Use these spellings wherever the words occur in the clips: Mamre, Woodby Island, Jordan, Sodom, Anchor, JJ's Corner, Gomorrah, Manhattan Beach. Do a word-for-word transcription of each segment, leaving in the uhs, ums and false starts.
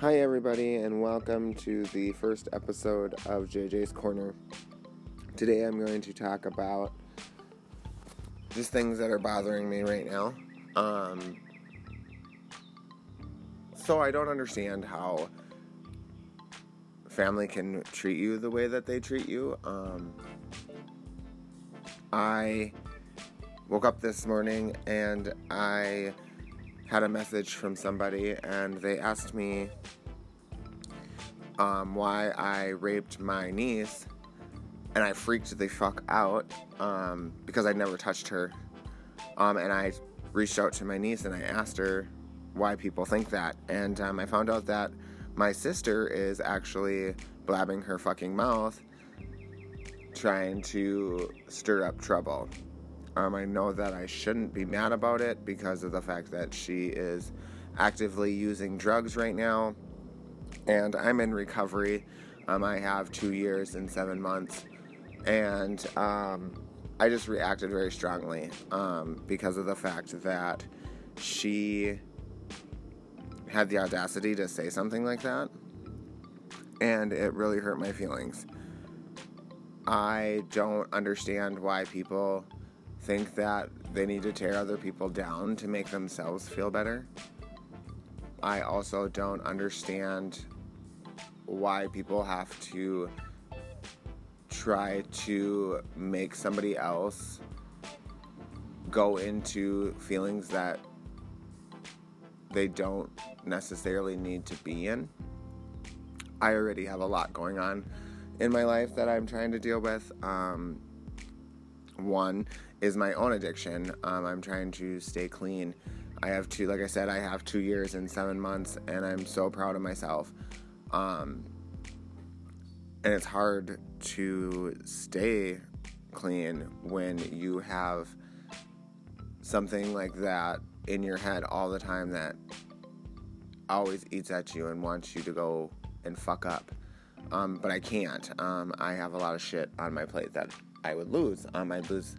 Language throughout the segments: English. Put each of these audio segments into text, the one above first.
Hi everybody, and welcome to the first episode of J J's Corner. Today I'm going to talk about just things that are bothering me right now. Um, so I don't understand how family can treat you the way that they treat you. Um, I woke up this morning and I had a message from somebody, and they asked me um, why I raped my niece, and I freaked the fuck out um, because I'd never touched her. Um, and I reached out to my niece, and I asked her why people think that. And um, I found out that my sister is actually blabbing her fucking mouth, trying to stir up trouble. Um, I know that I shouldn't be mad about it because of the fact that she is actively using drugs right now, and I'm in recovery. Um, I have two years and seven months, and um, I just reacted very strongly um, because of the fact that she had the audacity to say something like that, and it really hurt my feelings. I don't understand why people think that they need to tear other people down to make themselves feel better. I also don't understand why people have to try to make somebody else go into feelings that they don't necessarily need to be in. I already have a lot going on in my life that I'm trying to deal with. Um, one is my own addiction. Um, I'm trying to stay clean. I have two, like I said, I have two years and seven months, and I'm so proud of myself. Um, and it's hard to stay clean when you have something like that in your head all the time that always eats at you and wants you to go and fuck up. Um, but I can't. Um, I have a lot of shit on my plate that I would lose. Um, I'd lose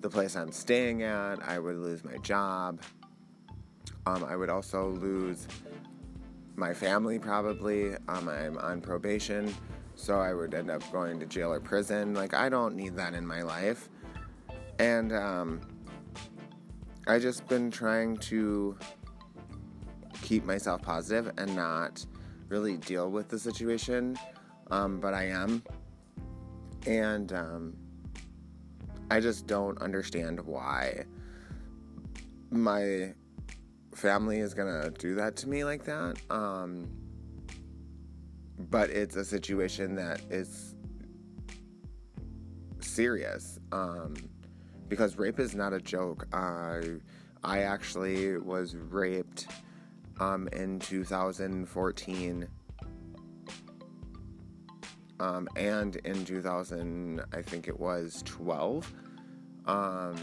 the place I'm staying at. I would lose my job. Um, I would also lose my family, probably. Um, I'm on probation, so I would end up going to jail or prison. Like, I don't need that in my life. And um, I just been trying to keep myself positive and not really deal with the situation, um, but I am. And um, I just don't understand why my family is going to do that to me like that. Um, but it's a situation that is serious um, because rape is not a joke. Uh, I actually was raped um, in two thousand fourteen. Um, and in two thousand, I think it was twelve, um,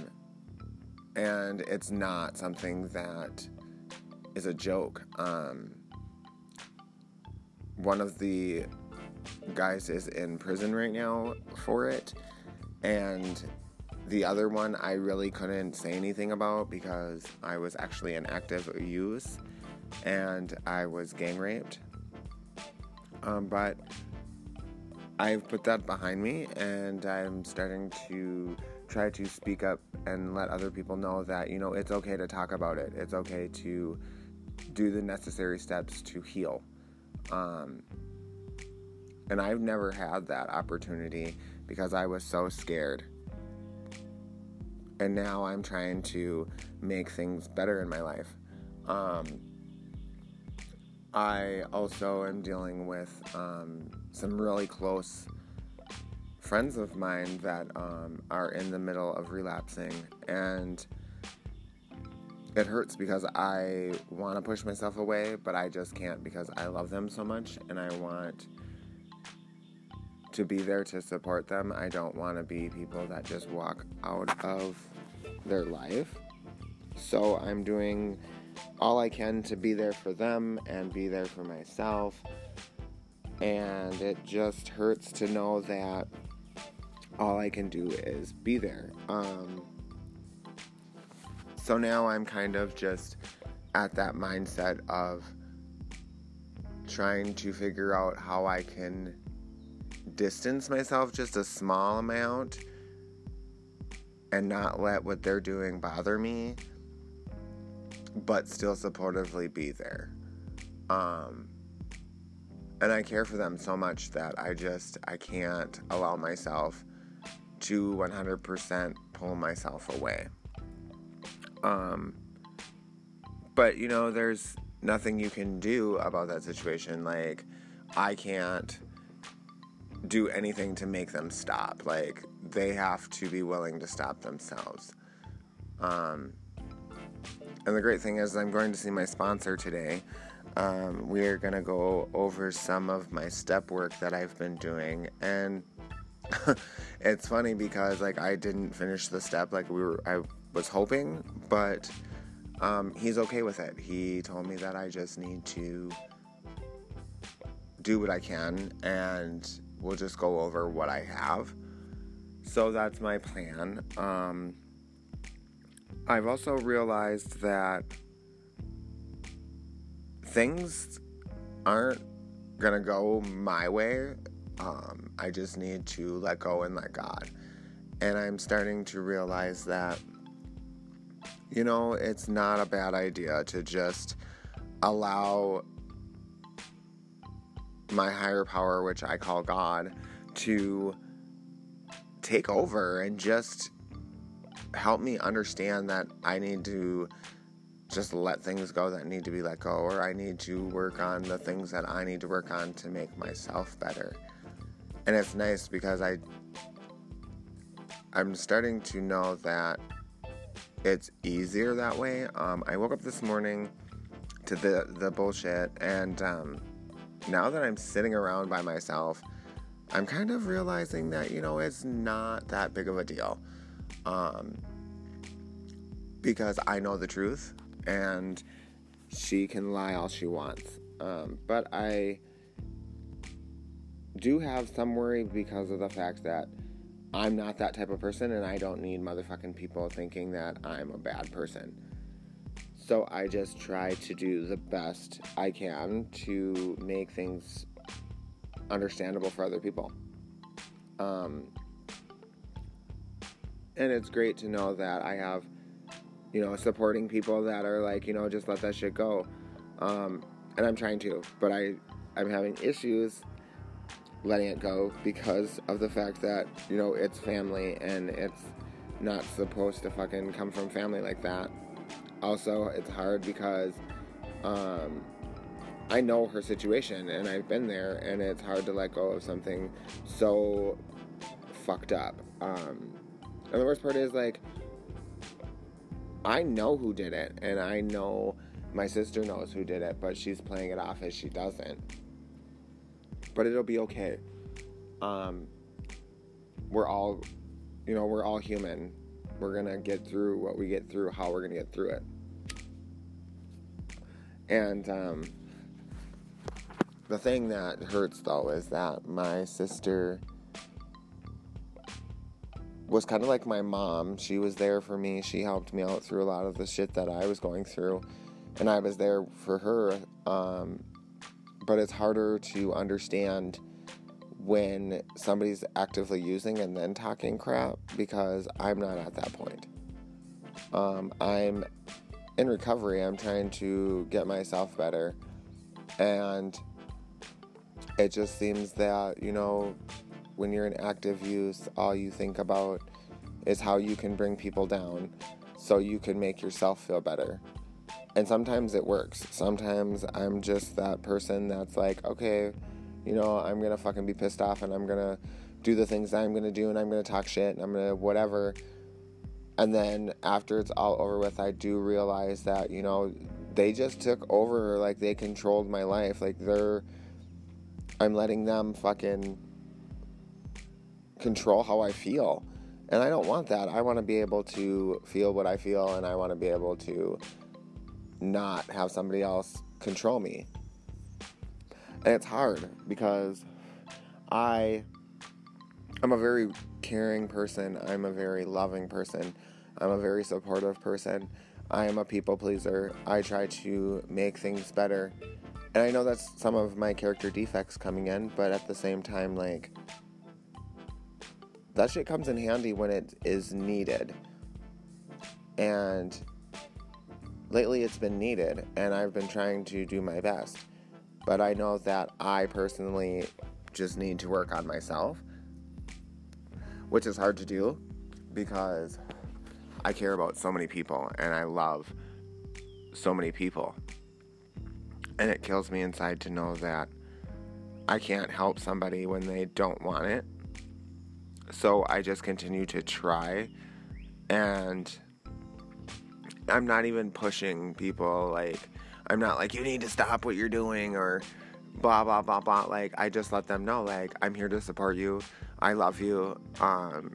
and it's not something that is a joke. Um, one of the guys is in prison right now for it, and the other one I really couldn't say anything about because I was actually in active use, and I was gang raped, um, but I've put that behind me, and I'm starting to try to speak up and let other people know that, you know, it's okay to talk about it. It's okay to do the necessary steps to heal. Um, and I've never had that opportunity because I was so scared. And now I'm trying to make things better in my life. Um, I also am dealing with um, some really close friends of mine that um, are in the middle of relapsing, and it hurts because I want to push myself away, but I just can't because I love them so much, and I want to be there to support them. I don't want to be people that just walk out of their life, so I'm doing all I can to be there for them and be there for myself. And it just hurts to know that all I can do is be there. Um, so now I'm kind of just at that mindset of trying to figure out how I can distance myself just a small amount and not let what they're doing bother me, but still supportively be there. Um, and I care for them so much that I just, I can't allow myself to one hundred percent pull myself away. Um, but, you know, there's nothing you can do about that situation. Like, I can't do anything to make them stop. Like, they have to be willing to stop themselves. Um, and the great thing is I'm going to see my sponsor today. Um, we are going to go over some of my step work that I've been doing. And it's funny because, like, I didn't finish the step like we were, I was hoping, but um, he's okay with it. He told me that I just need to do what I can, and we'll just go over what I have. So that's my plan. Um, I've also realized that things aren't gonna go my way. Um, I just need to let go and let God. And I'm starting to realize that, you know, it's not a bad idea to just allow my higher power, which I call God, to take over and just help me understand that I need to just let things go that need to be let go, or I need to work on the things that I need to work on to make myself better. And it's nice because I, I'm starting to know that it's easier that way. Um, I woke up this morning to the, the bullshit, and um, now that I'm sitting around by myself, I'm kind of realizing that, you know, it's not that big of a deal. Um, because I know the truth. And she can lie all she wants. Um, but I do have some worry because of the fact that I'm not that type of person, and I don't need motherfucking people thinking that I'm a bad person. So I just try to do the best I can to make things understandable for other people. Um, and it's great to know that I have, you know, supporting people that are like, you know, just let that shit go. Um, and I'm trying to, but I, I'm having issues letting it go because of the fact that, you know, it's family and it's not supposed to fucking come from family like that. Also, it's hard because um, I know her situation and I've been there, and it's hard to let go of something so fucked up. Um, and the worst part is, like, I know who did it, and I know my sister knows who did it, but she's playing it off as she doesn't. But it'll be okay. Um, we're all, you know, we're all human. We're going to get through what we get through, how we're going to get through it. And um, the thing that hurts, though, is that my sister was kind of like my mom. She was there for me. She helped me out through a lot of the shit that I was going through, and I was there for her. Um, but it's harder to understand when somebody's actively using and then talking crap, because I'm not at that point. Um, I'm in recovery. I'm trying to get myself better, and it just seems that, you know, when you're in active use, all you think about is how you can bring people down so you can make yourself feel better. And sometimes it works. Sometimes I'm just that person that's like, okay, you know, I'm going to fucking be pissed off, and I'm going to do the things that I'm going to do, and I'm going to talk shit, and I'm going to whatever. And then after it's all over with, I do realize that, you know, they just took over. Like, they controlled my life. Like, they're, I'm letting them fucking control how I feel, and I don't want that. I want to be able to feel what I feel, and I want to be able to not have somebody else control me. And it's hard because I I'm a very caring person. I'm a very loving person. I'm a very supportive person. I am a people pleaser. I try to make things better, And I know that's some of my character defects coming in, but at the same time, like, that shit comes in handy when it is needed. And lately it's been needed, and I've been trying to do my best. But I know that I personally just need to work on myself, which is hard to do because I care about so many people and I love so many people. And it kills me inside to know that I can't help somebody when they don't want it. So I just continue to try, and I'm not even pushing people. Like, I'm not like, you need to stop what you're doing or blah, blah, blah, blah. Like, I just let them know, like, I'm here to support you. I love you. Um,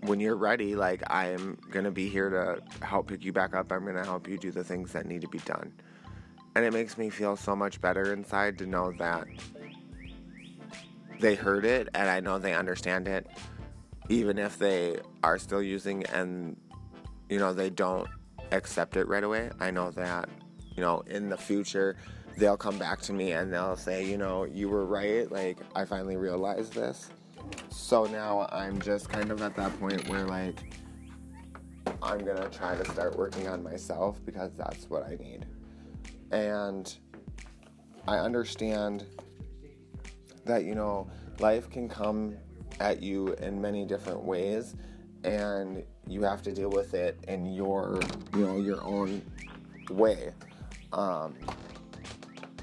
when you're ready, like, I'm going to be here to help pick you back up. I'm going to help you do the things that need to be done. And it makes me feel so much better inside to know that they heard it and I know they understand it, even if they are still using and, you know, they don't accept it right away. I know that, you know, in the future, they'll come back to me and they'll say, you know, you were right. Like, I finally realized this. So now I'm just kind of at that point where, like, I'm going to try to start working on myself because that's what I need. And I understand that, you know, life can come at you in many different ways, and you have to deal with it in your, you know, your own way. Um,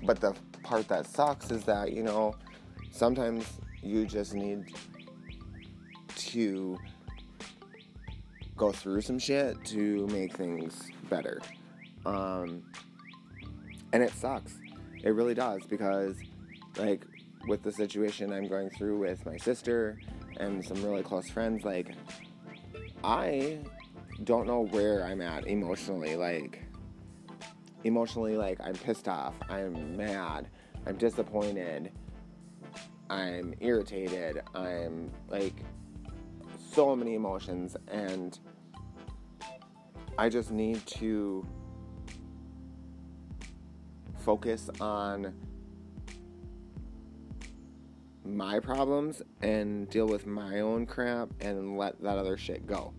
but the part that sucks is that, you know, sometimes you just need to go through some shit to make things better. Um... And it sucks. It really does, because, like, with the situation I'm going through with my sister and some really close friends, like, I don't know where I'm at emotionally. Like, emotionally, like, I'm pissed off. I'm mad. I'm disappointed. I'm irritated. I'm, like, so many emotions. And I just need to focus on my problems and deal with my own crap and let that other shit go.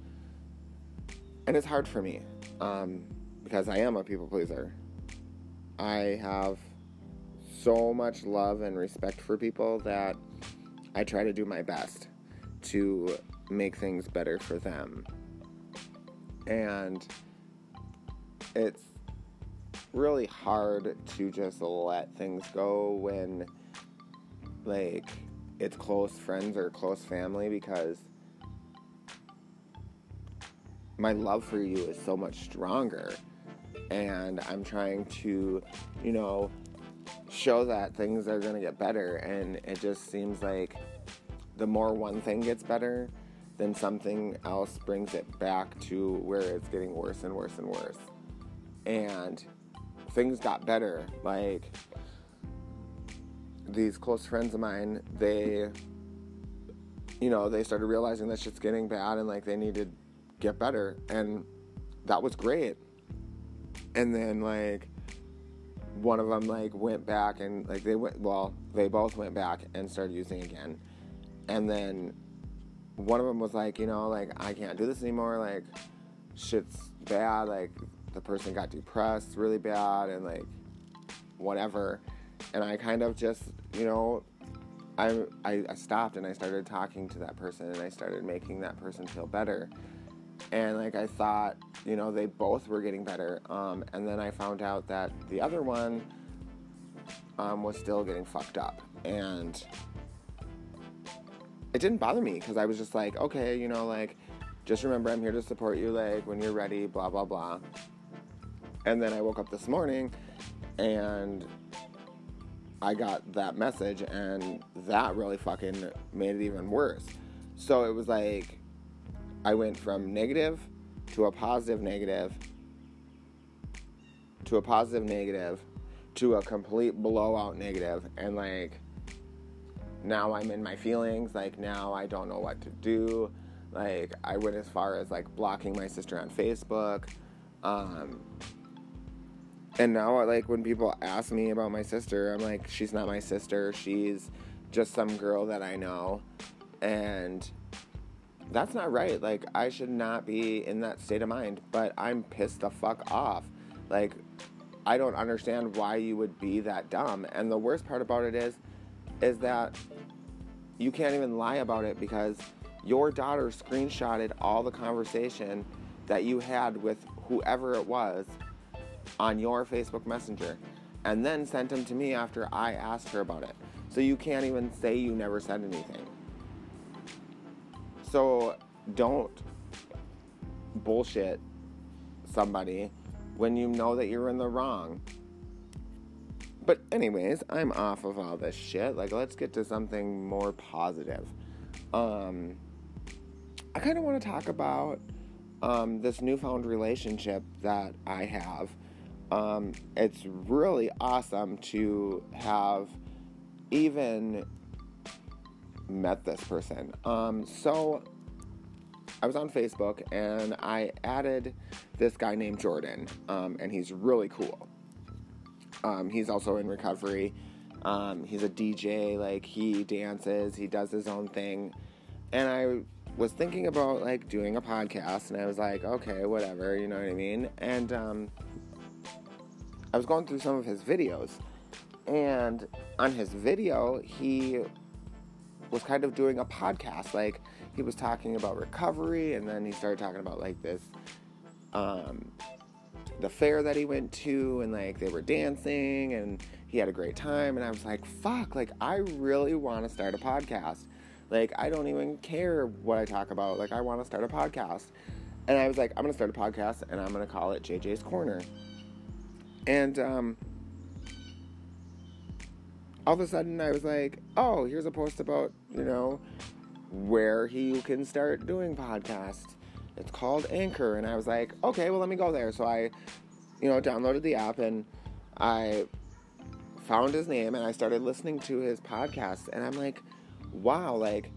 And it's hard for me, um, because I am a people pleaser. I have so much love and respect for people that I try to do my best to make things better for them. And it's really hard to just let things go when, like, it's close friends or close family, because my love for you is so much stronger, and I'm trying to, you know, show that things are gonna get better. And it just seems like the more one thing gets better, then something else brings it back to where it's getting worse and worse and worse. And things got better. Like, these close friends of mine, they, you know, they started realizing that shit's getting bad and, like, they need to get better. And that was great. And then, like, one of them, like, went back and, like, they went, well, they both went back and started using again. And then one of them was like, you know, like, I can't do this anymore. Like, shit's bad. Like, the person got depressed really bad and, like, whatever. And I kind of just, you know, I, I I stopped and I started talking to that person and I started making that person feel better. And, like, I thought, you know, they both were getting better. Um, and then I found out that the other one um, was still getting fucked up. And it didn't bother me because I was just like, okay, you know, like, just remember I'm here to support you, like, when you're ready, blah, blah, blah. And then I woke up this morning and I got that message, and that really fucking made it even worse. So it was like I went from negative to a positive negative to a positive negative to a complete blowout negative. And, like, now I'm in my feelings. Like, now I don't know what to do. Like, I went as far as, like, blocking my sister on Facebook. Um... And now, like, when people ask me about my sister, I'm like, she's not my sister. She's just some girl that I know. And that's not right. Like, I should not be in that state of mind. But I'm pissed the fuck off. Like, I don't understand why you would be that dumb. And the worst part about it is, is that you can't even lie about it, because your daughter screenshotted all the conversation that you had with whoever it was on your Facebook Messenger, and then sent them to me after I asked her about it. So you can't even say you never said anything. So don't bullshit somebody when you know that you're in the wrong. But anyways, I'm off of all this shit. Like, let's get to something more positive. Um, I kind of want to talk about um, this newfound relationship that I have. Um, it's really awesome to have even met this person. Um, so I was on Facebook and I added this guy named Jordan, um, and he's really cool. Um, he's also in recovery. Um, he's a D J, like, he dances, he does his own thing. And I was thinking about, like, doing a podcast, and I was like, okay, whatever, you know what I mean? And, um, I was going through some of his videos, and on his video, he was kind of doing a podcast. Like, he was talking about recovery, and then he started talking about, like, this, um, the fair that he went to, and, like, they were dancing, and he had a great time. And I was like, fuck, like, I really want to start a podcast. Like, I don't even care what I talk about. Like, I want to start a podcast. And I was like, I'm going to start a podcast, and I'm going to call it J J's Corner. And, um, all of a sudden, I was like, oh, here's a post about, you know, where you can start doing podcasts. It's called Anchor. And I was like, okay, well, let me go there. So I, you know, downloaded the app, and I found his name, and I started listening to his podcast, and I'm like, wow, like,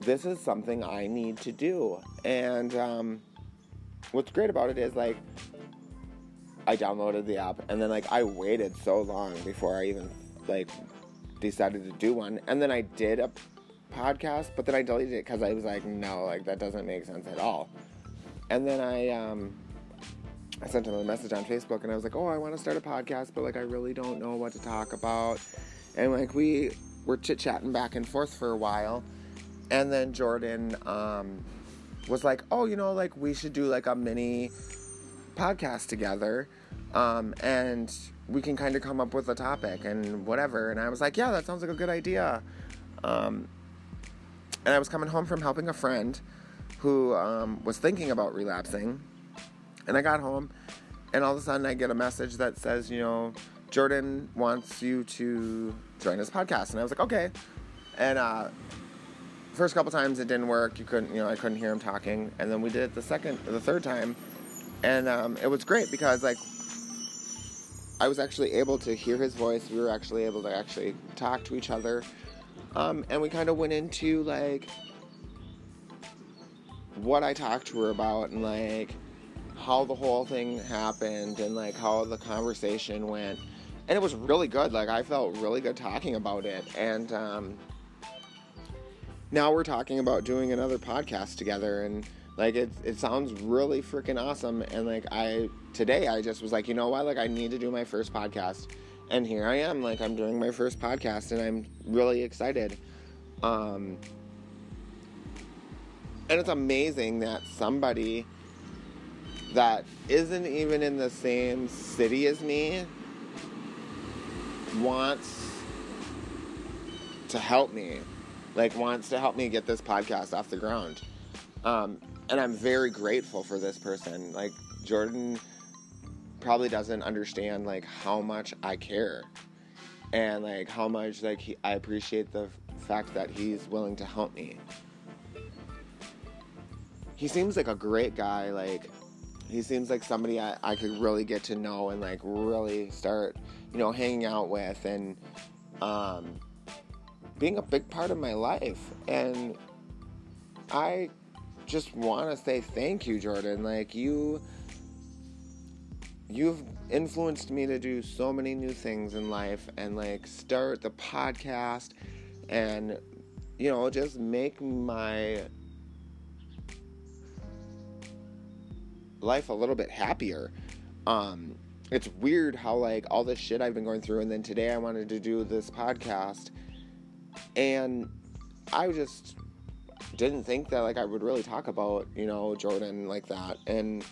this is something I need to do. And um, what's great about it is, like, I downloaded the app, and then, like, I waited so long before I even, like, decided to do one. And then I did a podcast, but then I deleted it because I was like, no, like, that doesn't make sense at all. And then I um I sent him a message on Facebook, and I was like, oh, I want to start a podcast, but, like, I really don't know what to talk about. And, like, we were chit-chatting back and forth for a while, and then Jordan um was like, oh, you know, like, we should do, like, a mini podcast together, um and we can kind of come up with a topic and whatever. And I was like, yeah, that sounds like a good idea. um And I was coming home from helping a friend who um, was thinking about relapsing. And I got home, and all of a sudden I get a message that says, you know, Jordan wants you to join his podcast. And I was like, okay. And uh, first couple times it didn't work. You couldn't, you know, I couldn't hear him talking. And then we did it the second, the third time. And um, it was great because, like, I was actually able to hear his voice. We were actually able to actually talk to each other. Um, and we kind of went into, like, what I talked to her about, and, like, how the whole thing happened, and, like, how the conversation went. And it was really good. Like, I felt really good talking about it. And um, now we're talking about doing another podcast together. And, like, it, it sounds really freaking awesome. And, like, I today I just was like, you know what? Like, I need to do my first podcast. And here I am, like, I'm doing my first podcast, and I'm really excited. Um, and it's amazing that somebody that isn't even in the same city as me wants to help me, like, wants to help me get this podcast off the ground. Um, and I'm very grateful for this person. Like, Jordan probably doesn't understand, like, how much I care, and, like, how much, like, he, I appreciate the f- fact that he's willing to help me. He seems like a great guy. Like, he seems like somebody I, I could really get to know, and, like, really start, you know, hanging out with, and um, being a big part of my life. And I just want to say thank you, Jordan. Like, you you've influenced me to do so many new things in life and, like, start the podcast and, you know, just make my life a little bit happier. Um, it's weird how, like, all this shit I've been going through, and then today I wanted to do this podcast, and I just didn't think that, like, I would really talk about, you know, Jordan like that, and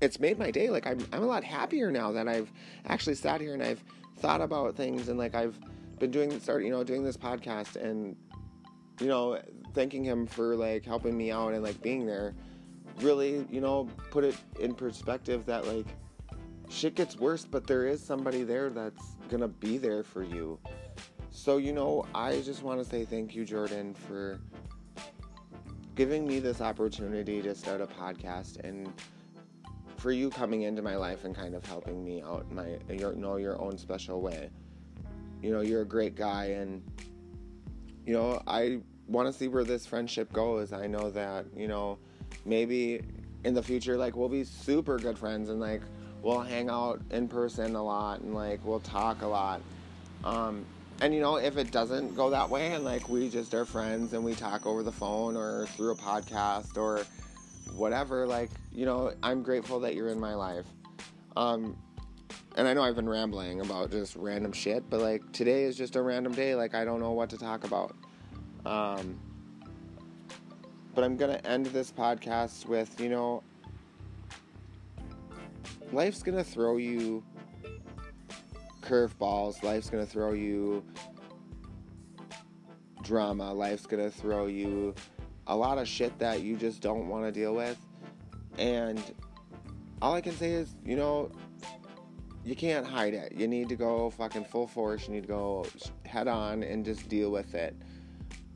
it's made my day. Like, I'm I'm a lot happier now that I've actually sat here and I've thought about things, and, like, I've been doing, start, you know, doing this podcast, and, you know, thanking him for, like, helping me out and, like, being there. Really, you know, put it in perspective that, like, shit gets worse, but there is somebody there that's gonna be there for you. So, you know, I just want to say thank you, Jordan, for giving me this opportunity to start a podcast, and for you coming into my life and kind of helping me out in my, you know, your own special way. You know, you're a great guy, and, you know, I want to see where this friendship goes. I know that, you know, maybe in the future, like, we'll be super good friends, and, like, we'll hang out in person a lot, and, like, we'll talk a lot. Um, and, you know, if it doesn't go that way, and, like, we just are friends and we talk over the phone or through a podcast or whatever, like, you know, I'm grateful that you're in my life. Um, and I know I've been rambling about just random shit, but, like, today is just a random day. Like, I don't know what to talk about. Um... But I'm going to end this podcast with, you know, life's going to throw you curveballs. Life's going to throw you drama. Life's going to throw you a lot of shit that you just don't want to deal with. And all I can say is, you know, you can't hide it. You need to go fucking full force. You need to go head on and just deal with it.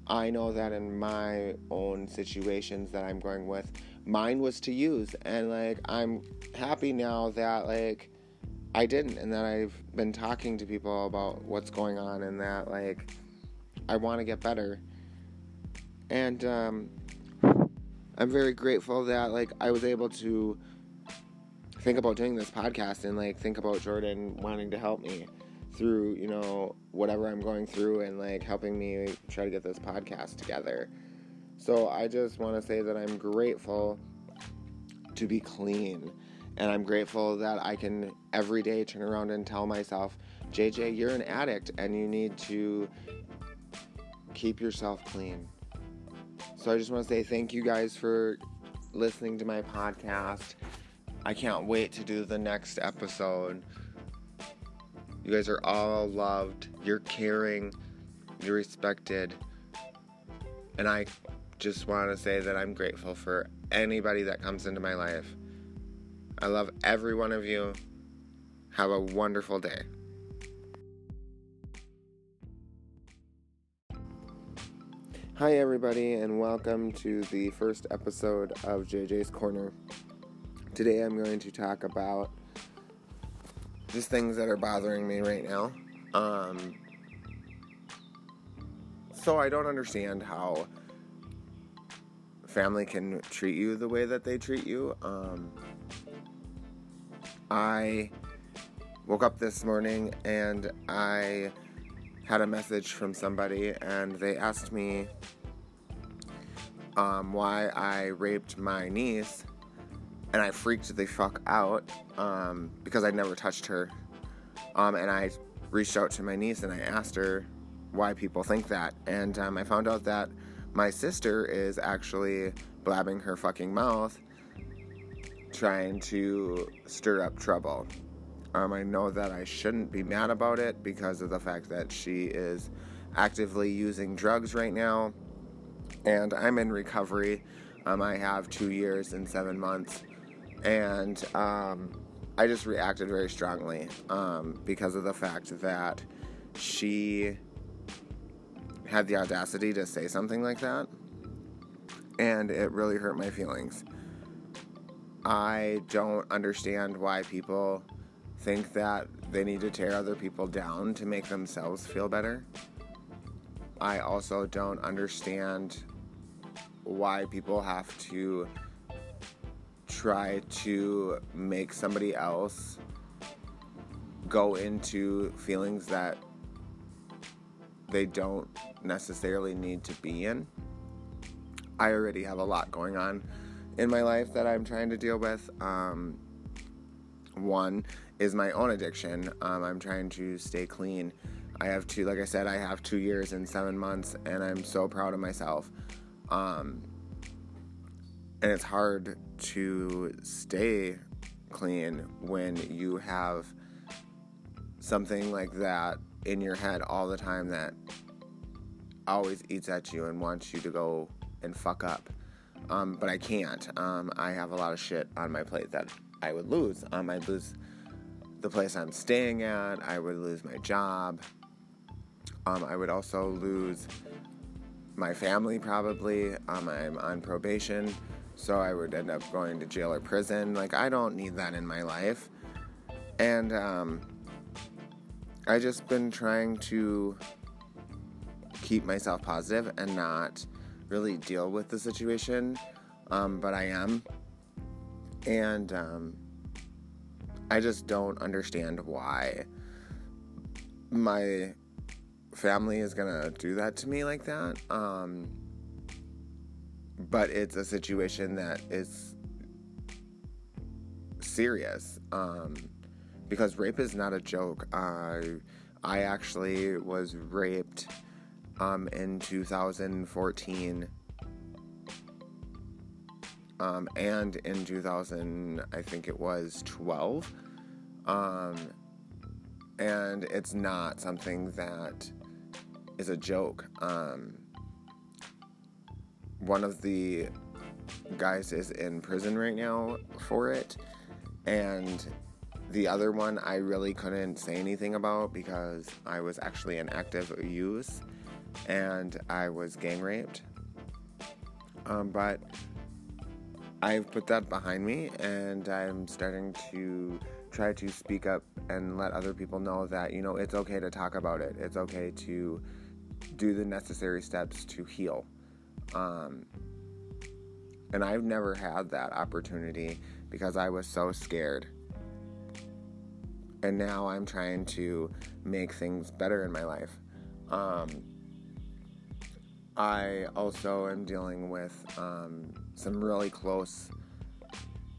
I know that in my own situations that I'm going with, mine was to use, and, like, I'm happy now that, like, I didn't, and that I've been talking to people about what's going on, and that, like, I want to get better, and, um, I'm very grateful that, like, I was able to think about doing this podcast, and, like, think about Jordan wanting to help me through, you know, whatever I'm going through, and, like, helping me try to get this podcast together. So I just want to say that I'm grateful to be clean, and I'm grateful that I can every day turn around and tell myself, J J, you're an addict, and you need to keep yourself clean. So I just want to say thank you guys for listening to my podcast. I can't wait to do the next episode. You guys are all loved, you're caring, you're respected, and I just want to say that I'm grateful for anybody that comes into my life. I love every one of you. Have a wonderful day. Hi everybody, and welcome to the first episode of J J's Corner. Today I'm going to talk about just things that are bothering me right now. Um, so I don't understand how family can treat you the way that they treat you. Um, I woke up this morning and I had a message from somebody, and they asked me um, why I raped my niece. And I freaked the fuck out, um, because I'd never touched her. Um, and I reached out to my niece and I asked her why people think that. And um, I found out that my sister is actually blabbing her fucking mouth, trying to stir up trouble. Um, I know that I shouldn't be mad about it because of the fact that she is actively using drugs right now. And I'm in recovery. Um, I have two years and seven months. And um, I just reacted very strongly um, because of the fact that she had the audacity to say something like that, and it really hurt my feelings. I don't understand why people think that they need to tear other people down to make themselves feel better. I also don't understand why people have to try to make somebody else go into feelings that they don't necessarily need to be in. I already have a lot going on in my life that I'm trying to deal with. Um, one is my own addiction. Um, I'm trying to stay clean. I have two, like I said, I have two years and seven months, and I'm so proud of myself. Um, and it's hard to stay clean when you have something like that in your head all the time that always eats at you and wants you to go and fuck up. Um, but I can't. Um, I have a lot of shit on my plate that I would lose. Um, I'd lose the place I'm staying at. I would lose my job. Um, I would also lose my family, probably. Um, I'm on probation, so I would end up going to jail or prison. Like, I don't need that in my life. And um, I just been trying to keep myself positive and not really deal with the situation, um, but I am, and um, I just don't understand why my family is gonna do that to me like that, um, but it's a situation that is serious, um, because rape is not a joke. uh, I actually was raped Um, in two thousand fourteen, um, and in two thousand, I think it was twelve, um, and it's not something that is a joke. Um, one of the guys is in prison right now for it, and the other one I really couldn't say anything about because I was actually in active use. And I was gang raped, um, but I've put that behind me, and I'm starting to try to speak up and let other people know that, you know, it's okay to talk about it. It's okay to do the necessary steps to heal. Um, and I've never had that opportunity because I was so scared. And now I'm trying to make things better in my life. Um... I also am dealing with um, some really close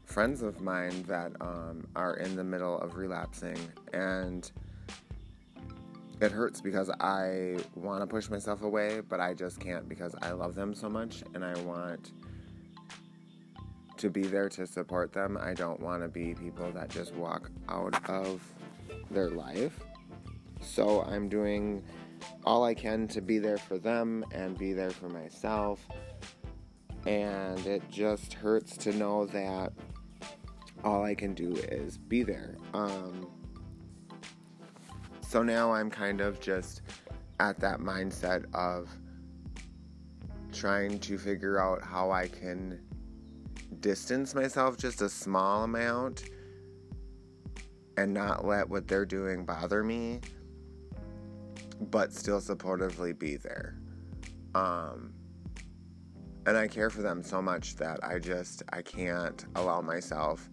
friends of mine that um, are in the middle of relapsing, and it hurts because I want to push myself away, but I just can't because I love them so much, and I want to be there to support them. I don't want to be people that just walk out of their life, so I'm doing all I can to be there for them and be there for myself, and it just hurts to know that all I can do is be there. Um, so now I'm kind of just at that mindset of trying to figure out how I can distance myself just a small amount and not let what they're doing bother me, but still supportively be there. Um, and I care for them so much that I just, I can't allow myself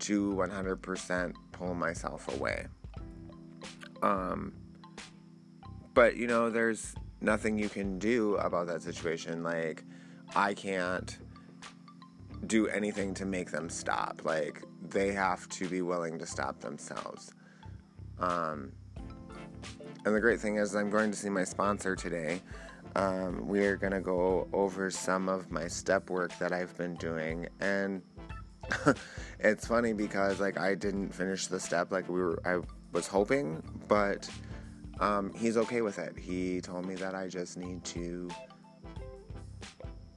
to one hundred percent pull myself away. Um, but, you know, there's nothing you can do about that situation. Like, I can't do anything to make them stop. Like, they have to be willing to stop themselves. Um... And the great thing is I'm going to see my sponsor today. Um, we are going to go over some of my step work that I've been doing. And it's funny because, like, I didn't finish the step like we were. I was hoping. But um, he's okay with it. He told me that I just need to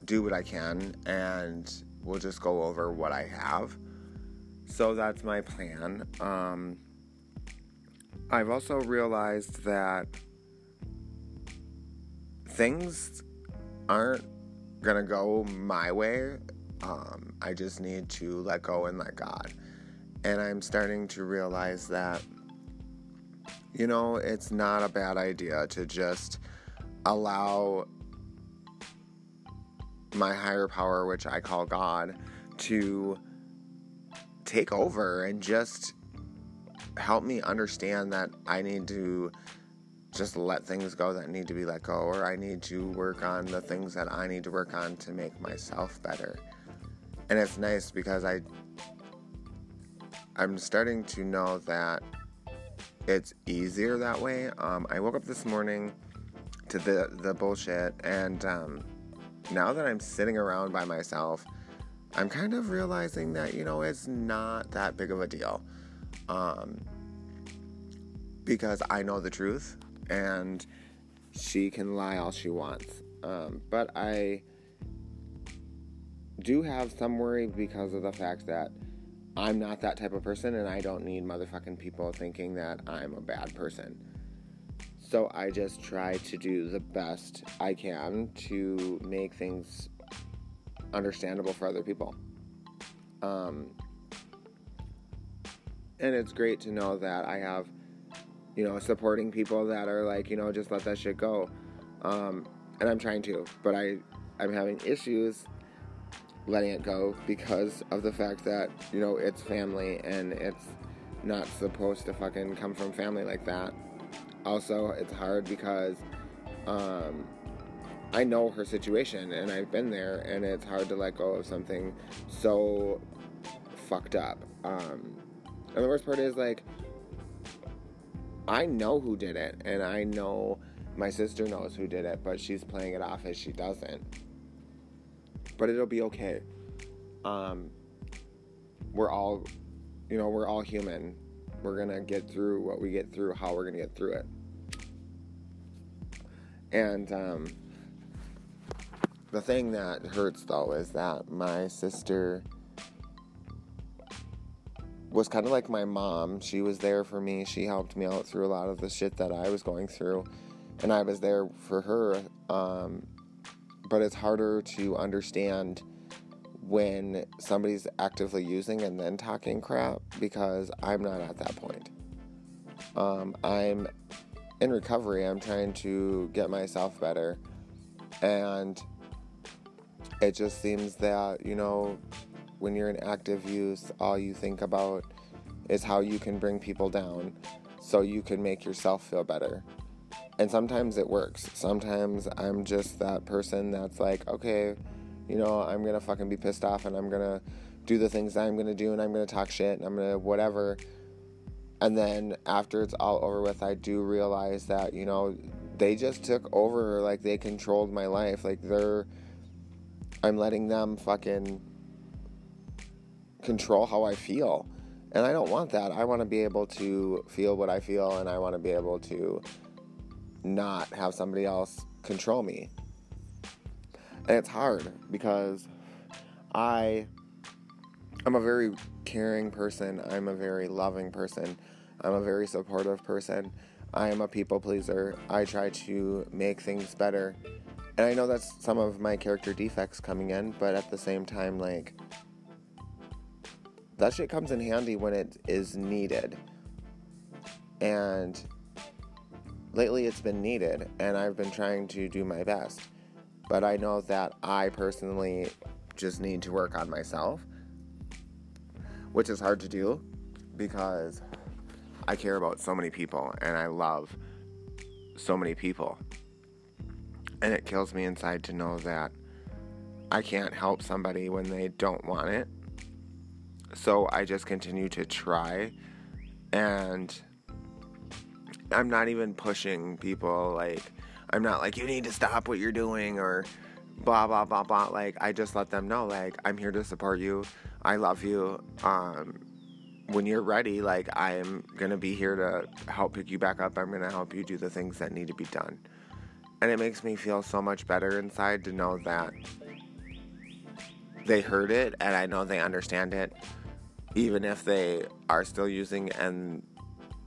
do what I can. And we'll just go over what I have. So that's my plan. Um... I've also realized that things aren't going to go my way. Um, I just need to let go and let God. And I'm starting to realize that, you know, it's not a bad idea to just allow my higher power, which I call God, to take over and just help me understand that I need to just let things go that need to be let go, or I need to work on the things that I need to work on to make myself better. And it's nice because I, I'm starting to know that it's easier that way. Um, I woke up this morning to the, the bullshit, and um, now that I'm sitting around by myself, I'm kind of realizing that, you know, it's not that big of a deal. Um, because I know the truth, and she can lie all she wants. Um, but I do have some worry because of the fact that I'm not that type of person, and I don't need motherfucking people thinking that I'm a bad person. So I just try to do the best I can to make things understandable for other people. Um, and it's great to know that I have, you know, supporting people that are like, you know, just let that shit go. Um, and I'm trying to, but I, I'm having issues letting it go because of the fact that, you know, it's family and it's not supposed to fucking come from family like that. Also, it's hard because um, I know her situation and I've been there, and it's hard to let go of something so fucked up. Um, and the worst part is, like, I know who did it, and I know my sister knows who did it, but she's playing it off as she doesn't. But it'll be okay. Um, we're all, you know, we're all human. We're going to get through what we get through, how we're going to get through it. And um, the thing that hurts, though, is that my sister was kind of like my mom. She was there for me. She helped me out through a lot of the shit that I was going through, and I was there for her. Um, but it's harder to understand when somebody's actively using and then talking crap, because I'm not at that point. Um, I'm in recovery. I'm trying to get myself better, and it just seems that, you know, when you're in active use, all you think about is how you can bring people down so you can make yourself feel better. And sometimes it works. Sometimes I'm just that person that's like, okay, you know, I'm going to fucking be pissed off, and I'm going to do the things that I'm going to do, and I'm going to talk shit, and I'm going to whatever. And then after it's all over with, I do realize that, you know, they just took over. Like, they controlled my life. Like, they're, I'm letting them fucking control how I feel. And I don't want that. I want to be able to feel what I feel, and I want to be able to not have somebody else control me. And it's hard because I, I'm a very caring person. I'm a very loving person. I'm a very supportive person. I am a people pleaser. I try to make things better. And I know that's some of my character defects coming in, but at the same time, like, that shit comes in handy when it is needed. And lately it's been needed, and I've been trying to do my best. But I know that I personally just need to work on myself, which is hard to do because I care about so many people and I love so many people. And it kills me inside to know that I can't help somebody when they don't want it. So I just continue to try, and I'm not even pushing people. Like, I'm not like, you need to stop what you're doing or blah, blah, blah, blah. Like, I just let them know, like, I'm here to support you. I love you. Um, when you're ready, like, I'm going to be here to help pick you back up. I'm going to help you do the things that need to be done. And it makes me feel so much better inside to know that they heard it, and I know they understand it, even if they are still using and,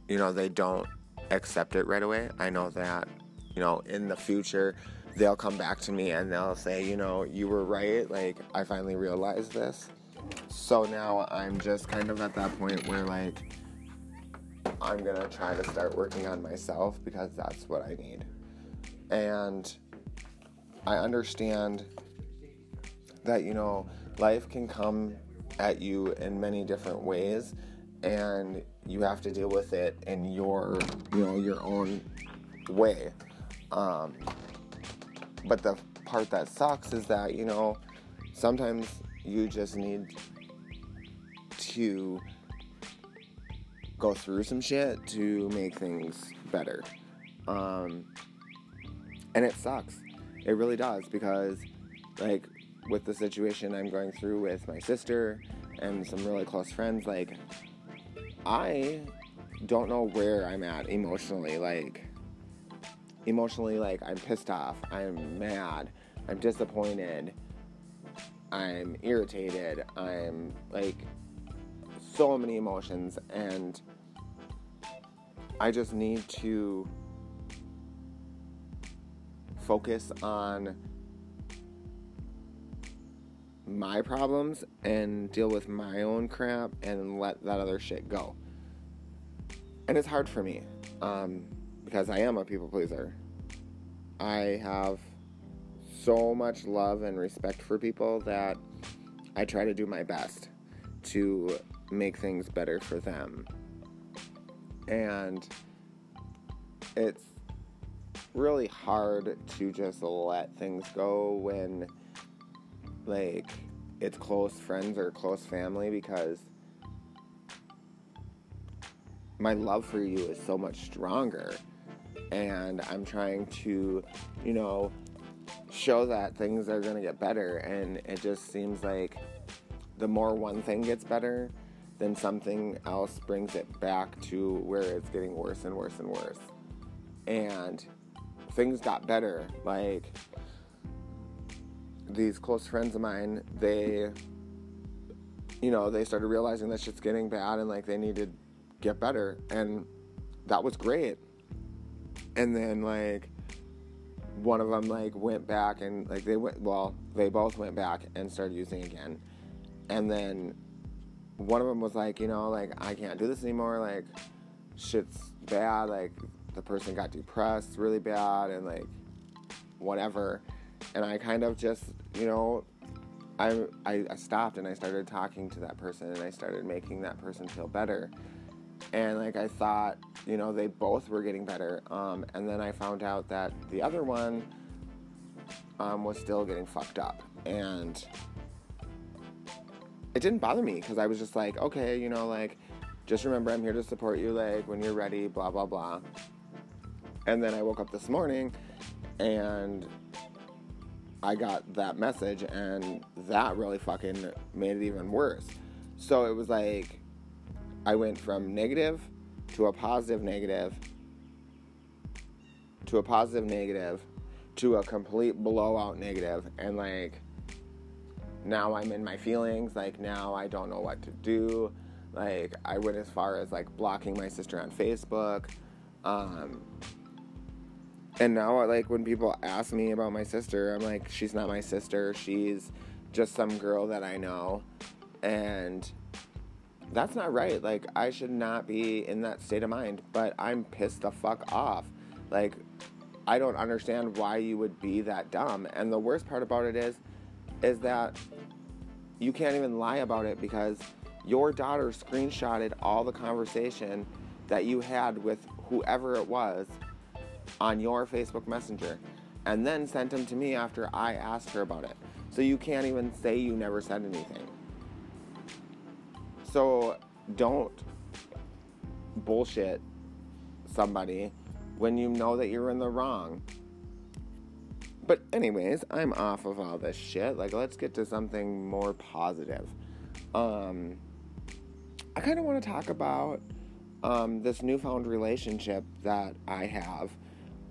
you know, they don't accept it right away. I know that, you know, in the future, they'll come back to me and they'll say, you know, you were right. Like, I finally realized this. So now I'm just kind of at that point where, like, I'm going to try to start working on myself because that's what I need. And I understand that, you know, life can come at you in many different ways, and you have to deal with it in your, you know, your own way. Um, but the part that sucks is that, you know, sometimes you just need to go through some shit to make things better. Um, and it sucks. It really does, because, like, with the situation I'm going through with my sister and some really close friends, like, I don't know where I'm at emotionally. Like, emotionally, like, I'm pissed off. I'm mad. I'm disappointed. I'm irritated. I'm, like, so many emotions, and I just need to focus on my problems and deal with my own crap and let that other shit go. And it's hard for me, um, because I am a people pleaser. I have so much love and respect for people that I try to do my best to make things better for them. And it's really hard to just let things go when, like, it's close friends or close family, because my love for you is so much stronger, and I'm trying to, you know, show that things are going to get better, and it just seems like the more one thing gets better, then something else brings it back to where it's getting worse and worse and worse. And things got better. Like, these close friends of mine, they, you know, they started realizing that shit's getting bad, and, like, they need to get better. And that was great. And then, like, one of them, like, went back and, like, they went, well, they both went back and started using again. And then one of them was like, you know, like, I can't do this anymore. Like, shit's bad. Like, the person got depressed really bad and, like, whatever. And I kind of just, you know, I, I I stopped and I started talking to that person, and I started making that person feel better. And, like, I thought, you know, they both were getting better. Um, and then I found out that the other one um, was still getting fucked up. And it didn't bother me, because I was just like, okay, you know, like, just remember I'm here to support you, like, when you're ready, blah, blah, blah. And then I woke up this morning, and I got that message, and that really fucking made it even worse. So it was like, I went from negative to a positive negative to a positive negative to a complete blowout negative, and, like, now I'm in my feelings. Like, now I don't know what to do. Like, I went as far as, like, blocking my sister on Facebook. Um, and now, like, when people ask me about my sister, I'm like, she's not my sister. She's just some girl that I know. And that's not right. Like, I should not be in that state of mind. But I'm pissed the fuck off. Like, I don't understand why you would be that dumb. And the worst part about it is, is that you can't even lie about it, because your daughter screenshotted all the conversation that you had with whoever it was on your Facebook Messenger, and then sent them to me after I asked her about it. So you can't even say you never said anything. So don't bullshit somebody when you know that you're in the wrong. But anyways, I'm off of all this shit. Like, let's get to something more positive. Um, I kind of want to talk about um, this newfound relationship that I have.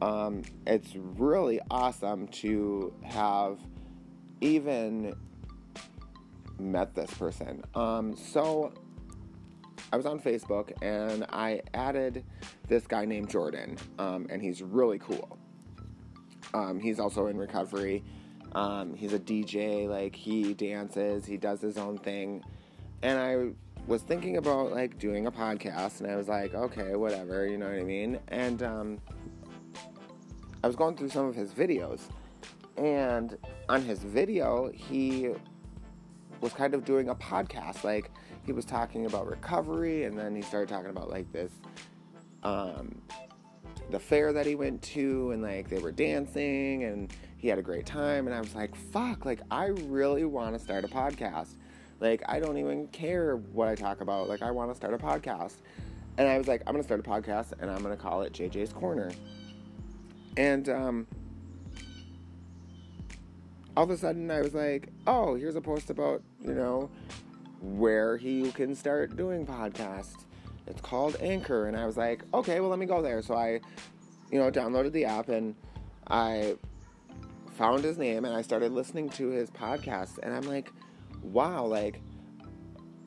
Um, it's really awesome to have even met this person. Um, so I was on Facebook, and I added this guy named Jordan, um, and he's really cool. Um, he's also in recovery. Um, he's a D J. Like, he dances, he does his own thing. And I was thinking about, like, doing a podcast, and I was like, okay, whatever, you know what I mean? And, um, I was going through some of his videos, and on his video, he was kind of doing a podcast. Like, he was talking about recovery, and then he started talking about, like, this, um, the fair that he went to, and, like, they were dancing, and he had a great time, and I was like, fuck, like, I really want to start a podcast. Like, I don't even care what I talk about. Like, I want to start a podcast. And I was like, I'm going to start a podcast, and I'm going to call it J J's Corner. And, um, all of a sudden, I was like, oh, here's a post about, you know, where you can start doing podcasts. It's called Anchor. And I was like, okay, well, let me go there. So I, you know, downloaded the app, and I found his name, and I started listening to his podcast. And I'm like, wow, like,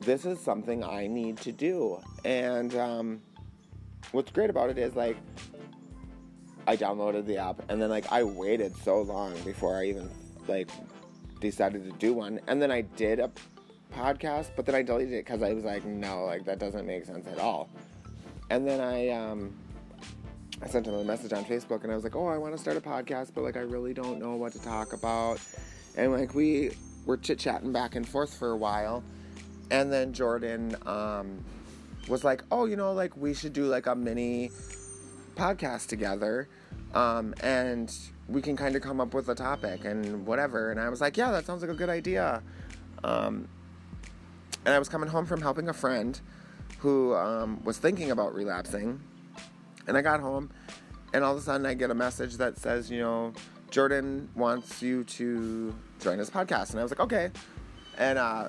this is something I need to do. And um, what's great about it is, like, I downloaded the app, and then, like, I waited so long before I even, like, decided to do one. And then I did a podcast, but then I deleted it because I was like, no, like, that doesn't make sense at all. And then I, um, I sent him a message on Facebook, and I was like, oh, I want to start a podcast, but, like, I really don't know what to talk about. And, like, we were chit-chatting back and forth for a while. And then Jordan um, was like, oh, you know, like, we should do, like, a mini podcast together, um, and we can kind of come up with a topic and whatever. And I was like, yeah, that sounds like a good idea. Um, and I was coming home from helping a friend who um, was thinking about relapsing. And I got home, and all of a sudden I get a message that says, you know, Jordan wants you to join his podcast. And I was like, okay. And uh,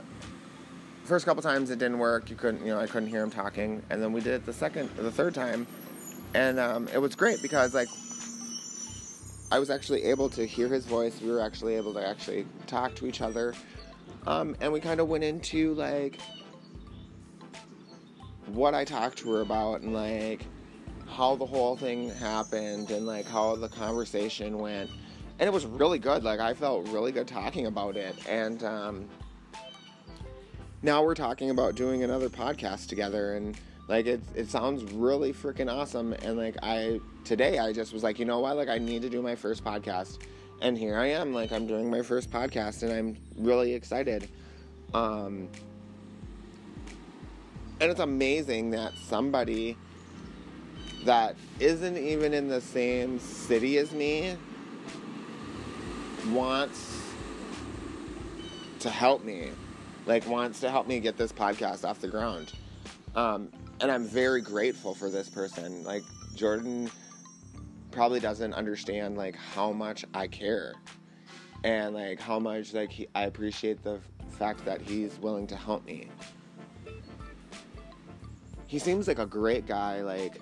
first couple times it didn't work. You couldn't, you know, I couldn't hear him talking. And then we did it the second, the third time. And um, it was great because, like, I was actually able to hear his voice. We were actually able to actually talk to each other. Um, and we kind of went into, like, what I talked to her about, and, like, how the whole thing happened, and, like, how the conversation went. And it was really good. Like, I felt really good talking about it. And um, now we're talking about doing another podcast together. And, like, it it sounds really freaking awesome. And, like, I today I just was like, you know what? Like, I need to do my first podcast. And here I am. Like, I'm doing my first podcast, and I'm really excited. Um, and it's amazing that somebody that isn't even in the same city as me wants to help me, like, wants to help me get this podcast off the ground. Um, and I'm very grateful for this person. Like, Jordan probably doesn't understand, like, how much I care, and, like, how much, like, he, I appreciate the fact that he's willing to help me. He seems like a great guy. Like,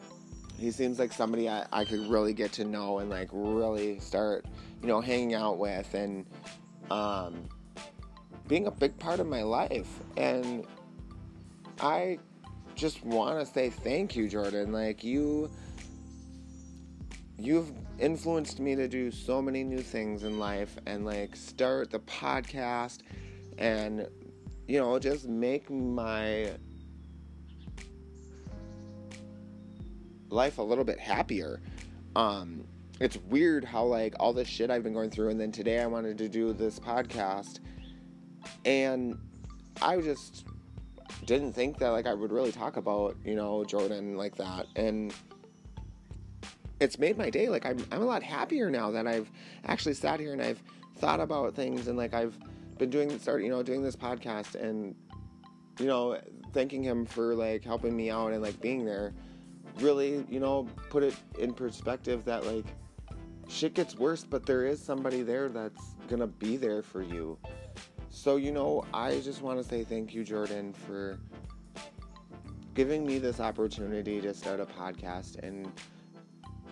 he seems like somebody I, I could really get to know and, like, really start, you know, hanging out with, and um, being a big part of my life. And I just want to say thank you, Jordan. Like, you, you've influenced me to do so many new things in life, and, like, start the podcast, and, you know, just make my life a little bit happier. Um, it's weird how, like, all this shit I've been going through, and then today I wanted to do this podcast, and I just didn't think that, like, I would really talk about, you know, Jordan like that, and it's made my day. Like, I'm, I'm a lot happier now that I've actually sat here and I've thought about things, and, like, I've been doing, start, you know, doing this podcast, and, you know, thanking him for, like, helping me out and, like, being there. Really, you know, put it in perspective that, like, shit gets worse, but there is somebody there that's gonna be there for you. So, you know, I just want to say thank you, Jordan, for giving me this opportunity to start a podcast, and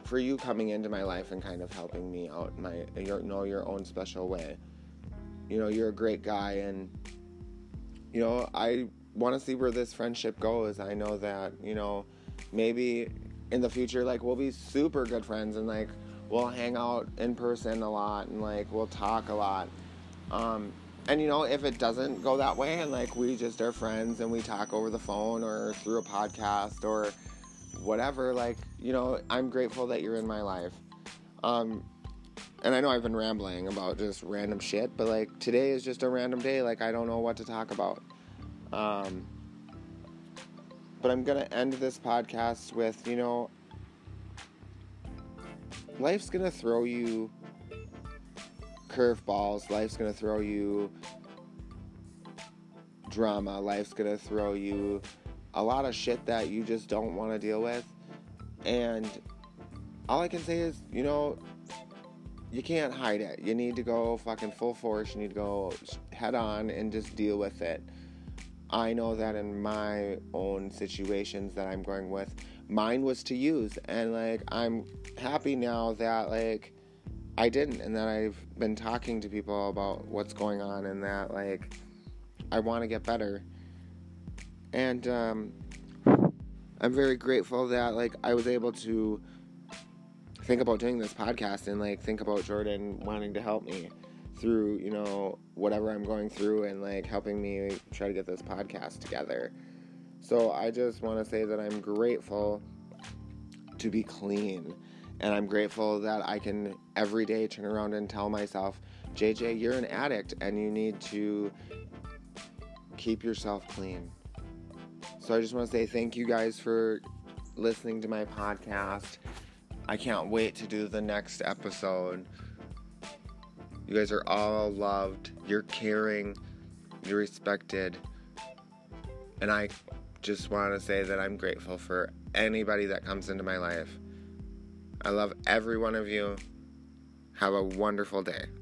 for you coming into my life and kind of helping me out in my, you know, your own special way. You know, you're a great guy, and, you know, I want to see where this friendship goes. I know that, you know, maybe in the future, like, we'll be super good friends, and, like, we'll hang out in person a lot, and, like, we'll talk a lot. Um, and, you know, if it doesn't go that way, and, like, we just are friends and we talk over the phone or through a podcast or whatever, like, you know, I'm grateful that you're in my life. Um, and I know I've been rambling about just random shit, but, like, today is just a random day. Like, I don't know what to talk about. Um, but I'm going to end this podcast with, you know, life's going to throw you curveballs. Life's going to throw you drama. Life's going to throw you a lot of shit that you just don't want to deal with. And all I can say is, you know, you can't hide it. You need to go fucking full force. You need to go head on and just deal with it. I know that in my own situations that I'm going with, mine was to use. And, like, I'm happy now that, like, I didn't. And that I've been talking to people about what's going on and that, like, I want to get better. And um, I'm very grateful that, like, I was able to think about doing this podcast and, like, think about Jordan wanting to help me through, you know, whatever I'm going through and, like, helping me try to get this podcast together. So I just want to say that I'm grateful to be clean, and I'm grateful that I can every day turn around and tell myself, J J, you're an addict and you need to keep yourself clean. So I just want to say thank you guys for listening to my podcast. I can't wait to do the next episode. You guys are all loved. You're caring. You're respected. And I just want to say that I'm grateful for anybody that comes into my life. I love every one of you. Have a wonderful day.